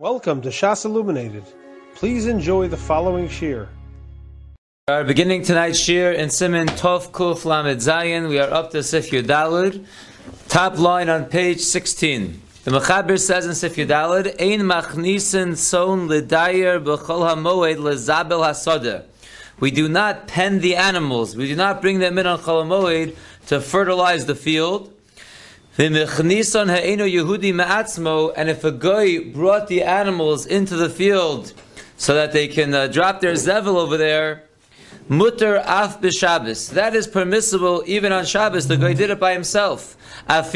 Welcome to Shas Illuminated. Please enjoy the following shir. We are beginning tonight's shir in Simen Tov Kuf Lamid Zayin. We are up to Sif Yudalud. Top line on page 16. The Mechaber says in Sif Yudalud, Ein machnisen son l'dayer b'chol ha'moed l'zabel ha'sodeh. We do not pen the animals. We do not bring them in on Chol HaMoed to fertilize the field. And if a guy brought the animals into the field so that they can drop their zevel over there, mutter af b'Shabbos. That is permissible even on Shabbos. The guy did it by himself. Even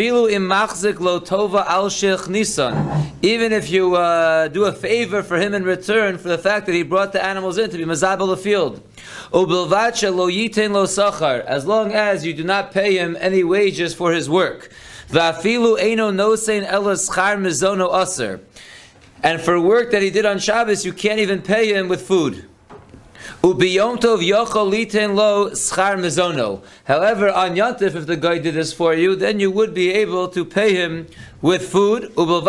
if you do a favor for him in return for the fact that he brought the animals in to be mazabel the field. As long as you do not pay him any wages for his work. And for work that he did on Shabbos, you can't even pay him with food. However, on Yontif, if the guy did this for you, then you would be able to pay him with food. As long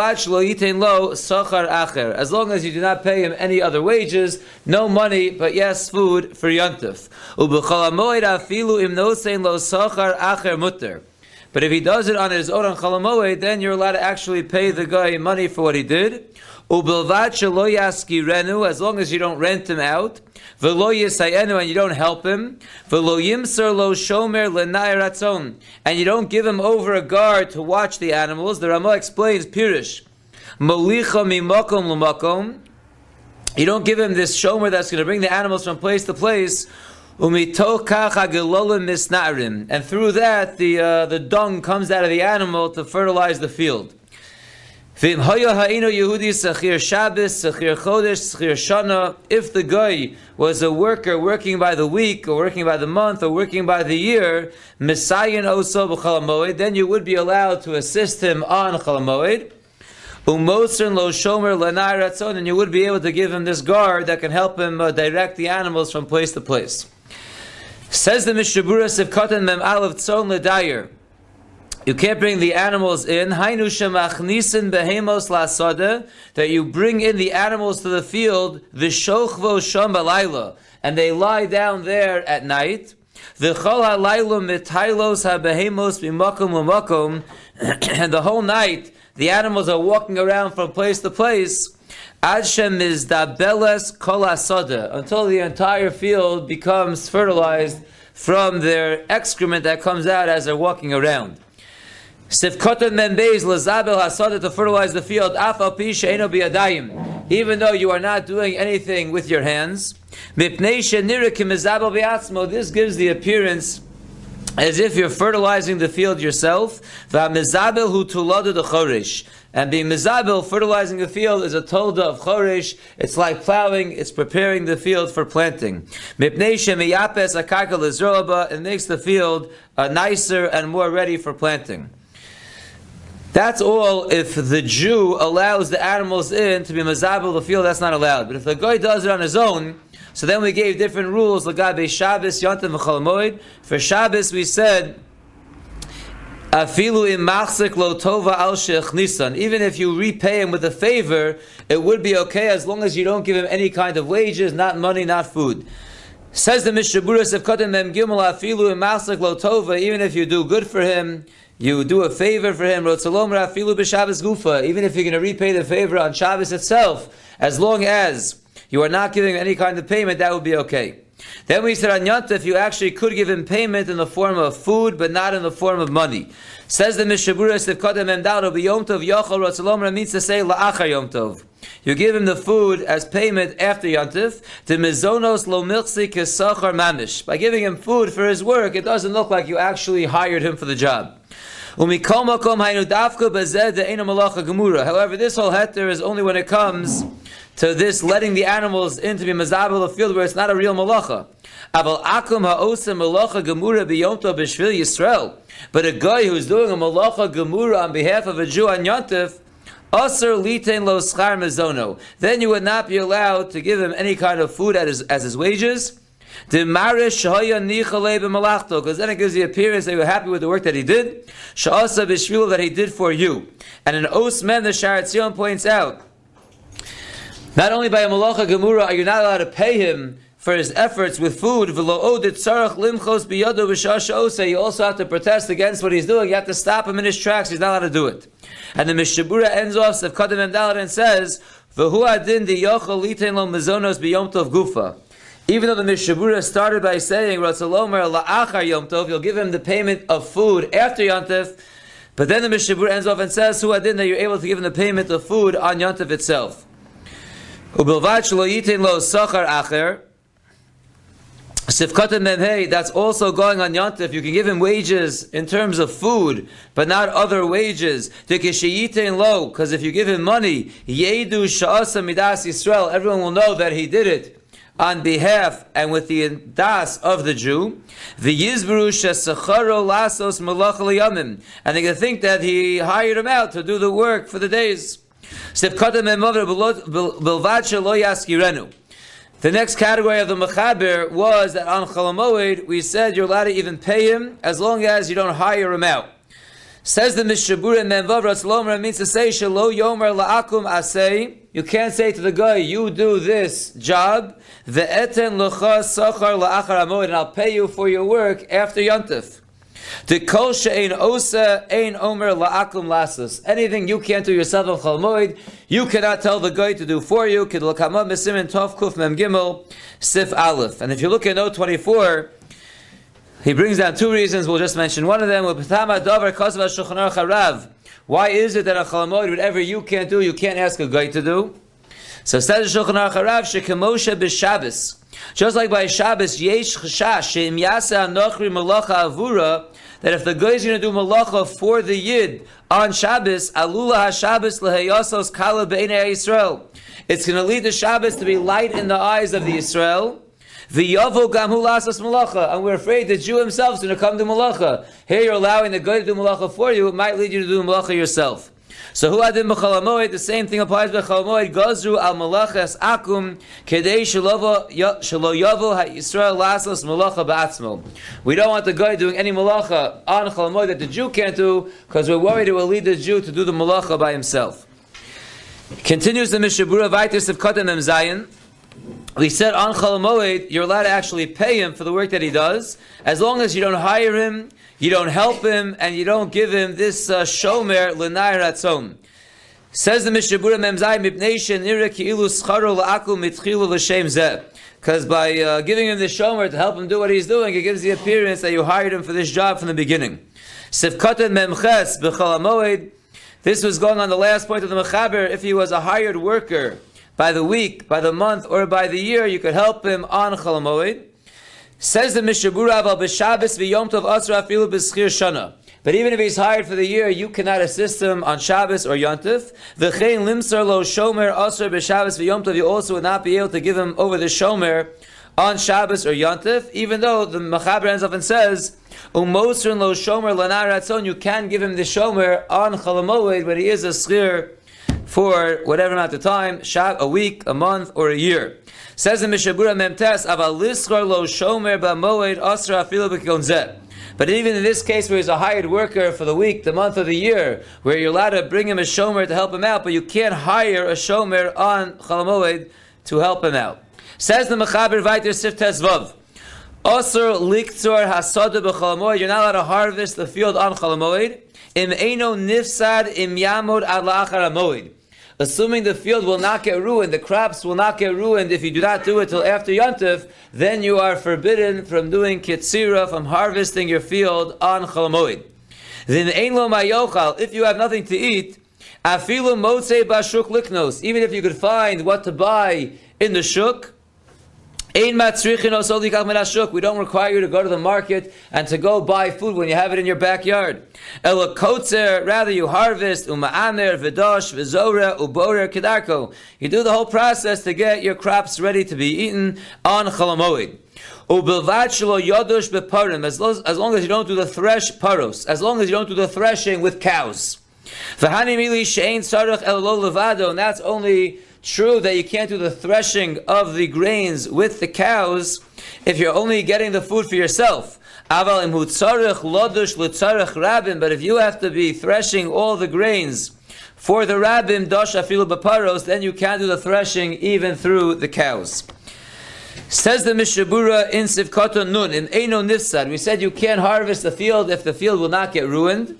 as you do not pay him any other wages, no money, but yes, food for Yontif. But if he does it on his own on Chol HaMoed, then you're allowed to actually pay the guy money for what he did. As long as you don't rent him out, and you don't help him, and you don't give him over a guard to watch the animals. The Ramah explains, Pirish, you don't give him this Shomer that's going to bring the animals from place to place. And through that, the dung comes out of the animal to fertilize the field. If the guy was a worker working by the week, or working by the month, or working by the year, then you would be allowed to assist him on Chol HaMoed, and you would be able to give him this guard that can help him direct the animals from place to place. Says the Mishnah Burei, you can't bring the animals in, that you bring in the animals to the field, and they lie down there at night, and the whole night the animals are walking around from place to place, until the entire field becomes fertilized from their excrement that comes out as they're walking around. To fertilize the field, even though you are not doing anything with your hands. This gives the appearance as if you're fertilizing the field yourself. And being mezabel, fertilizing the field, is a tolda of choresh. It's like plowing, it's preparing the field for planting. It makes the field nicer and more ready for planting. That's all if the Jew allows the animals in to be mezabel the field, that's not allowed. But if the guy does it on his own, so then we gave different rules. L'gabe Shabbos, Yontif, Chol HaMoed. For Shabbos, we said, "Afilu im machzik lo tova al she'achnisan." Even if you repay him with a favor, it would be okay as long as you don't give him any kind of wages, not money, not food. Says the Mishnah Berurah, "Sif Katan Mem Gimel, afilu im machzik lo tova." Even if you do good for him, you do a favor for him. Rotzalom rafilu b'Shabbos gufa. Even if you're going to repay the favor on Shabbos itself, as long as you are not giving him any kind of payment, that would be okay. Then we said on Yontif, you actually could give him payment in the form of food, but not in the form of money. Says the Mishnah Berurah, means to say la'achar Yom Tov. You give him the food as payment after Yontif. The mezonos lo milchsi kesachar mamish. By giving him food for his work, it doesn't look like you actually hired him for the job. However, this whole heter is only when it comes to this letting the animals in to be mazabel the field, where it's not a real malacha. But a guy who's doing a malacha gemura on behalf of a Jew on Yontif, then you would not be allowed to give him any kind of food as his wages. Because then it gives the appearance that you were happy with the work that he did, that he did for you. And in Osman the Sharatzion points out Not only by a malacha gemura are you not allowed to pay him for his efforts with food, you also have to protest against what he's doing. You have to stop him in his tracks. He's not allowed to do it. And the Mishnah Burei ends off Sif Kadem Emdalad and says, even though the Mishnah Burei started by saying you'll give him the payment of food after Yontif, but then the Mishnah Burei ends off and says that you're able to give him the payment of food on Yontif itself. That's also going on Yontif. You can give him wages in terms of food, but not other wages. Because if you give him money, everyone will know that he did it on behalf and with the das of the Jew. And they're going to think that he hired him out to do the work for the days. The next category of the Mechaber was that on Cholamoid we said you're allowed to even pay him as long as you don't hire him out. Says the Mishnah Berurah and Menvavra, means to say Shelo Yomer La'akum Asei. You can't say to the guy, you do this job, ve'eten lecha sachar la'achar hamoed, and I'll pay you for your work after Yontif. Dekol she'ein osa ein omer la'akum lasus. Anything you can't do yourself on Chol Moed, you cannot tell the guy to do for you. Kedlakama Simen Tov Kuf Mem Gimel Sif Aleph. And if you look at note 24, he brings down two reasons. We'll just mention one of them. Why is it that a Chol Moed, whatever you can't do, you can't ask a guy to do? So says Shulchan Aruch Harav, shekemosha b'Shabbos. Just like by Shabbos, yesh chashash she'im yasa anochri malacha avura, that if the guy is going to do malacha for the yid on Shabbos, alula haShabbos lehayosos kala b'nei Yisrael, it's going to lead the Shabbos to be light in the eyes of the Yisrael. The yavo gamhu lasos malacha, and we're afraid the Jew himself is going to come to malacha. Here you're allowing the guy to do malacha for you; it might lead you to do malacha yourself. So who adim b'chol hamoed, the same thing applies b'chol hamoed. Gazru al malachas akum kedei shelo yavo ha'Yisrael lasos malacha ba'atzmo. We don't want the guy doing any malacha on chol hamoed that the Jew can't do, because we're worried it will lead the Jew to do the malacha by himself. Continues the Mishnah Berurah vayter Sif Katan Mem Zayin. We said on chol hamoed you're allowed to actually pay him for the work that he does, as long as you don't hire him, you don't help him, and you don't give him this shomer l'nai ratzon. Says the Mishnah Berurah Mem Zayin, mipnei she'nireh ki'ilu scharo la'akum mitchilu l'shem zeh. Because by giving him the shomer to help him do what he's doing, it gives the appearance that you hired him for this job from the beginning. Sifkatan memches b'chol hamoed. This was going on the last point of the Mechaber. If he was a hired worker by the week, by the month, or by the year, you could help him on chol hamoed. Says the Mishnah Berurah, but even if he's hired for the year, you cannot assist him on Shabbos or Yontif. You also would not be able to give him over the Shomer on Shabbos or Yontif, even though the Mechaber ends up and says, you can give him the Shomer on Chol Hamoed when he is a Schir for whatever amount of time, a week, a month, or a year. Says the Mishnah Berurah Memtes, but even in this case where he's a hired worker for the week, the month, or the year, where you're allowed to bring him a shomer to help him out, but you can't hire a shomer on Chol Hamoed to help him out. Says the Mechaber vayter Sif Tezvav, you're not allowed to harvest the field on Chol Hamoed, assuming the field will not get ruined, the crops will not get ruined if you do not do it till after Yontif, then you are forbidden from doing kitzira, from harvesting your field on Chol Hamoed. Then ein lo mayochal, if you have nothing to eat, afilu motzei bashuk liknos, even if you could find what to buy in the shuk, we don't require you to go to the market and to go buy food when you have it in your backyard. Rather, you harvest. You do the whole process to get your crops ready to be eaten on Chol Hamoed. As long as you don't do the thresh paros, as long as you don't do the threshing with cows. And that's only true that you can't do the threshing of the grains with the cows if you're only getting the food for yourself. But if you have to be threshing all the grains For the rabbim, dosha filu b'paros, then you can do the threshing even through the cows. Says the Mishnah Burei in Sivkaton Nun, in Eino Nifsad, we said you can't harvest the field if the field will not get ruined.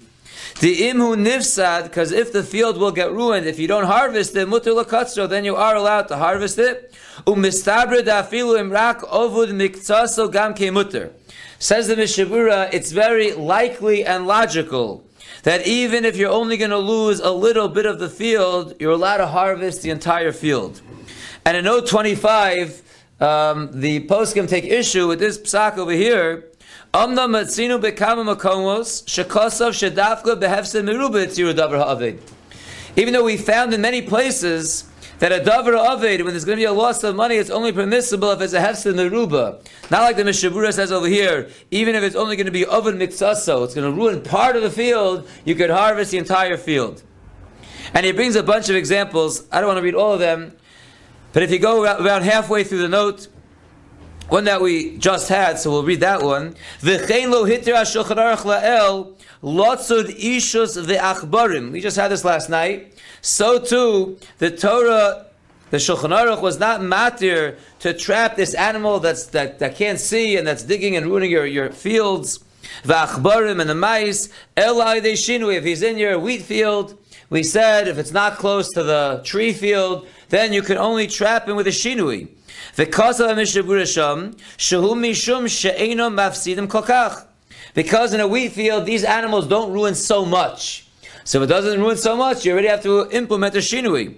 The imhu nifsad, because if the field will get ruined, if you don't harvest it, mutur lakatzro, then you are allowed to harvest it. Umistabra dafilu imrak ovud miktaso gam kemuter. Says the Mishnah Burei, it's very likely and logical that even if you're only going to lose a little bit of the field, you're allowed to harvest the entire field. And in note 25, the poskim take issue with this psak over here. Even though we found in many places that a davar aved, when there's going to be a loss of money, it's only permissible if it's a hefsed meruba. Not like the Mishnah Berurah says over here, even if it's only going to be oved miksaso, it's going to ruin part of the field, you could harvest the entire field. And he brings a bunch of examples. I don't want to read all of them, but if you go about halfway through the note, one that we just had, so we'll read that one. We just had this last night. So too, the Torah, the Shulchan Aruch, was not matir to trap this animal that can't see and that's digging and ruining your fields. V'achbarim and the mice. If he's in your wheat field, we said if it's not close to the tree field, then you can only trap him with a shinui. Because in a wheat field, these animals don't ruin so much. So if it doesn't ruin so much, you already have to implement a shinui.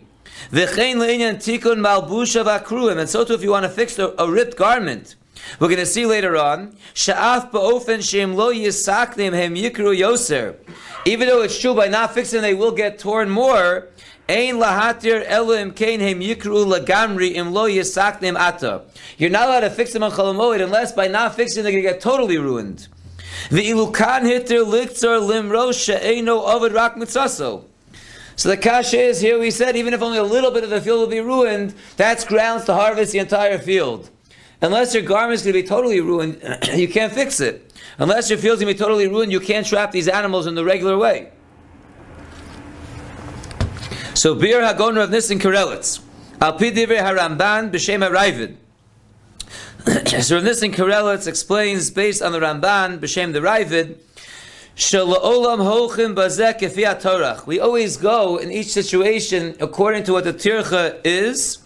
And so too, if you want to fix a ripped garment, we're going to see later on, even though it's true, by not fixing, they will get torn more. You're not allowed to fix them on Chol HaMoed unless by not fixing they're going to get totally ruined. So the kasha is here, we said, even if only a little bit of the field will be ruined, that's grounds to harvest the entire field. Unless your garment's going to be totally ruined, you can't fix it. Unless your field's going to be totally ruined, you can't trap these animals in the regular way. So, Bir Hagon Rav Nissim Karelitz, Al Pi Divrei HaRamban B'Shem HaRaivid. So Rav Nissim Karelitz explains, based on the Ramban B'Shem the Raivid, Shala'olam Hochim Bazeh Kefi HaTorah. We always go in each situation according to what the Tircha is.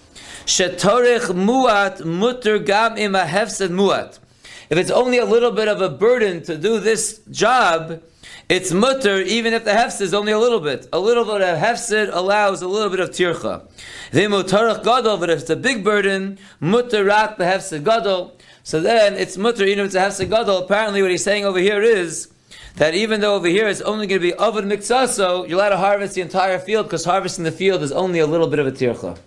Shetorech Muat Mutter Gam Im HaHefsed Muat. If it's only a little bit of a burden to do this job, it's mutter, even if the hefsed is only a little bit. A little bit of hefsed allows a little bit of tircha. But if it's a big burden, mutter rak the hefsed gadol. So then it's mutter, even if it's a hefsed gadol. Apparently what he's saying over here is that even though over here it's only going to be oved miksaso, you're allowed to harvest the entire field because harvesting the field is only a little bit of a tircha.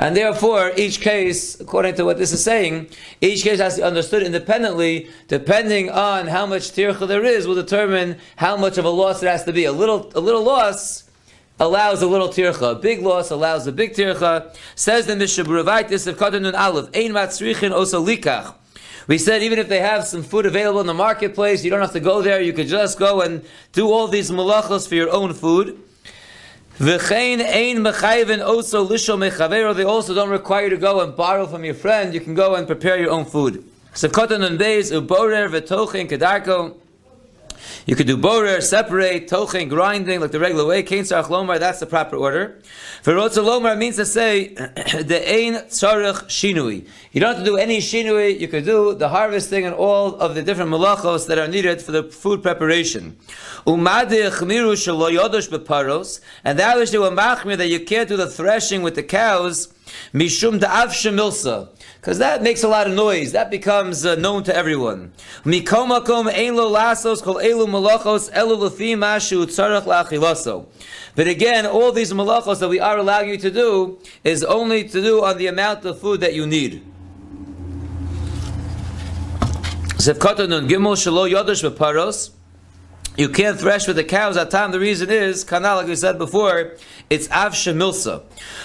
And therefore, each case, according to what this is saying, each case has to be understood independently. Depending on how much tircha there is will determine how much of a loss it has to be. A little loss allows a little tircha. A big loss allows a big tircha. Says the Mishnah Berurah, this of Katanun Aleph, Ein Matzrichin Osa Likach. We said even if they have some food available in the marketplace, you don't have to go there. You could just go and do all these malachos for your own food. They also don't require you to go and borrow from your friend. You can go and prepare your own food. You could do borer, separate, tochen, grinding, like the regular way. That's the proper order. Lomar means to say, you don't have to do any shinui. You could do the harvesting and all of the different malachos that are needed for the food preparation. And that which they were machmir, that you can't do the threshing with the cows, because that makes a lot of noise. That becomes known to everyone. But again, all these malachos that we are allowing you to do is only to do on the amount of food that you need. You can't thresh with the cows at time. The reason is, kanal, like we said before, it's av shemilsa.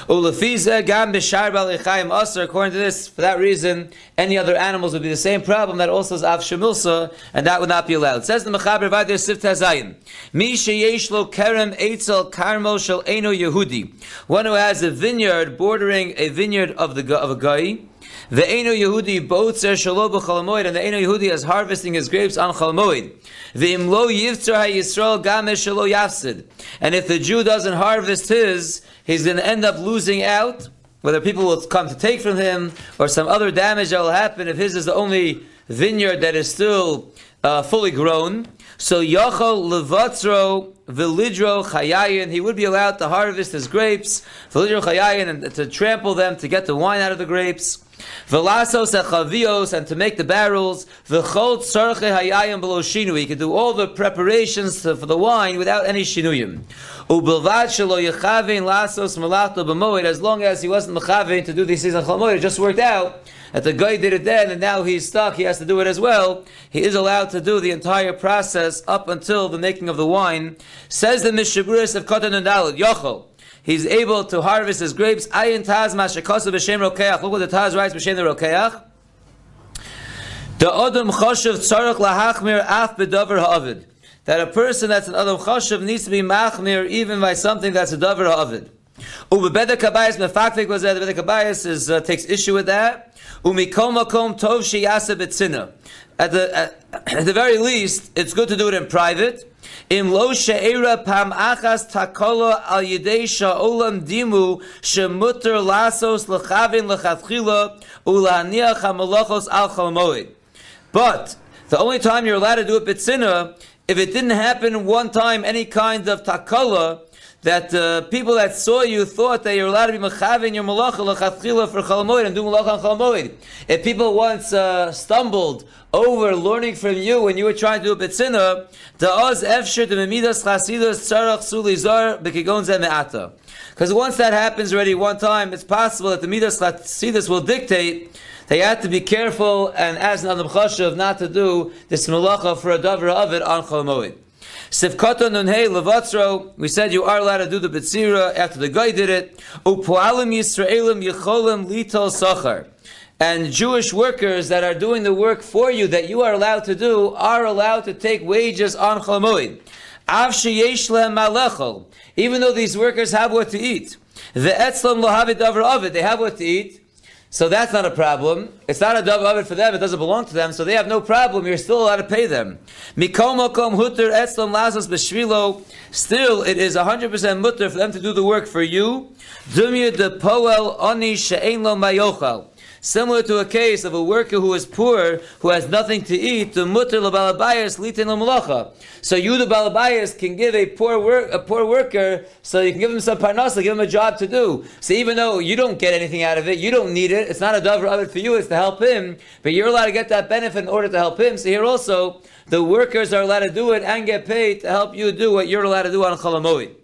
Ulefizeh gam b'shar b'alichayim aser. According to this, for that reason, any other animals would be the same problem. That also is av shemilsa, and that would not be allowed. It says in the Mechaber v'ayder sif tazayin, mi sheyesh lo kerem eitzel karmel shel eino Yehudi. One who has a vineyard bordering a vineyard of a guy. The Eino Yehudi both says Shalom b'Chalamoid, and the Eino Yehudi is harvesting his grapes on Chalamoid. The Imlo Yivtzar HaYisrael Gamesh Shelo Yafsid. And if the Jew doesn't harvest his, he's going to end up losing out, whether people will come to take from him or some other damage that will happen if his is the only vineyard that is still fully grown. So Yochel Levatzro Velidro Chayayin, he would be allowed to harvest his grapes, Velidro Chayayin, and to trample them to get the wine out of the grapes. Velasos echavios, and to make the barrels. V'chol tzarche hayayim below shinu. He could do all the preparations for the wine without any shinuyim. Ubilvad shelo yechavein lasos malachto b'moed. As long as he wasn't mechavein to do these things on Chol Moed, it just worked out that the guy did it then, and now he's stuck. He has to do it as well. He is allowed to do the entire process up until the making of the wine. Says the Mishnah Burei of Katan and Daled Yochel. He's able to harvest his grapes. Ayin Taz Mashakasa B'Shem Rokeach. Look what the Taz writes B'Shem the Rokeach. The Adam Choshev Tzarech Lahachmir Af B'Dover Ha'Avid. That a person that's an Adam Choshev needs to be Machmir even by something that's a Dover Ha'Avid. Bedek Habayis Mefakvik was that the Bedek Habayis takes issue with that. U'Mikomakom Tov Sheyasa B'Tzina. At the very least, it's good to do it in private. Im lo she'era pam achas takolo al yidei sha'olam dimu she'muter lasos l'chavin l'chatchila u'la'aniach ha'malachos al chalmoid. But the only time you're allowed to do it b'tzina, if it didn't happen one time, any kind of takala, that people that saw you thought that you're allowed to be mechavin your malacha l'chatchila for chalmoid and do malacha on chalmoid. If people once stumbled over learning from you when you were trying to do a b'tzina, da'oz efshir dememidas chasidus tzarach sulizar b'kigon zeh me'ata. Because once that happens already one time, it's possible that the midas chasidus will dictate that you have to be careful and as an adam chashuv not to do this malacha for a davar of it on Chol Moed. Sifkato nunhei levatzro, we said you are allowed to do the b'tzira after the guy did it. Upoalim yisraelim yecholim litol sachar. And Jewish workers that are doing the work for you that you are allowed to do are allowed to take wages on Chol Moed. Av sheyesh lehem malechol, even though these workers have what to eat. The etzlam lo havi davar avid, they have what to eat. So that's not a problem. It's not a davar avid for them. It doesn't belong to them, so they have no problem. You're still allowed to pay them. Mikomokom huter etzlam lazos b'shvilo. Still, it is 100% mutter for them to do the work for you. Dumya de poel oni she'ein lo mayochal. Similar to a case of a worker who is poor, who has nothing to eat, the mutter l'bal habayis litin lo melacha. So you, the bal habayis, can give a poor worker, so you can give him some parnasa, give him a job to do. So even though you don't get anything out of it, you don't need it, it's not a davar of it for you, it's to help him, but you're allowed to get that benefit in order to help him. So here also, the workers are allowed to do it and get paid to help you do what you're allowed to do on Chol Moed.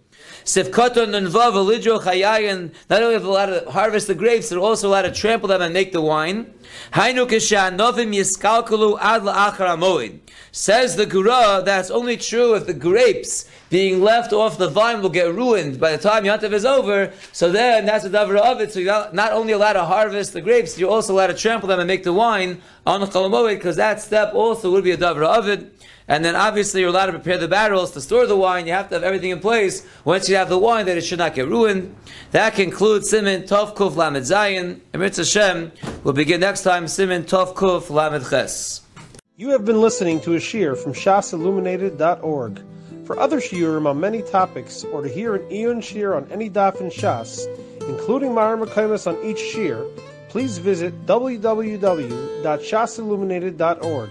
Sifkato nunvav elidro chayayin. Not only are they allowed to harvest the grapes, they're also allowed to trample them and make the wine. Hainu kishanovim yiskalkulu ad la'achar hamoed. Says the Gura, that's only true if the grapes being left off the vine will get ruined by the time Yantav is over. So then that's the davar of it. So you're not only allowed to harvest the grapes, you're also allowed to trample them and make the wine on Chol Moed, because that step also would be a davar of it. And then obviously you're allowed to prepare the barrels to store the wine. You have to have everything in place once you have the wine that it should not get ruined. That concludes Simen Tov Kuf Lamid Zayin. And Mirz Hashem, we'll begin next time Simen Tov Kuf Lamid Ches. You have been listening to a shiur from shasilluminated.org. For other shiurim on many topics, or to hear an Iyun shiur on any daf in Shas, including Ma'arim HaKaimas on each shiur, please visit www.shasilluminated.org.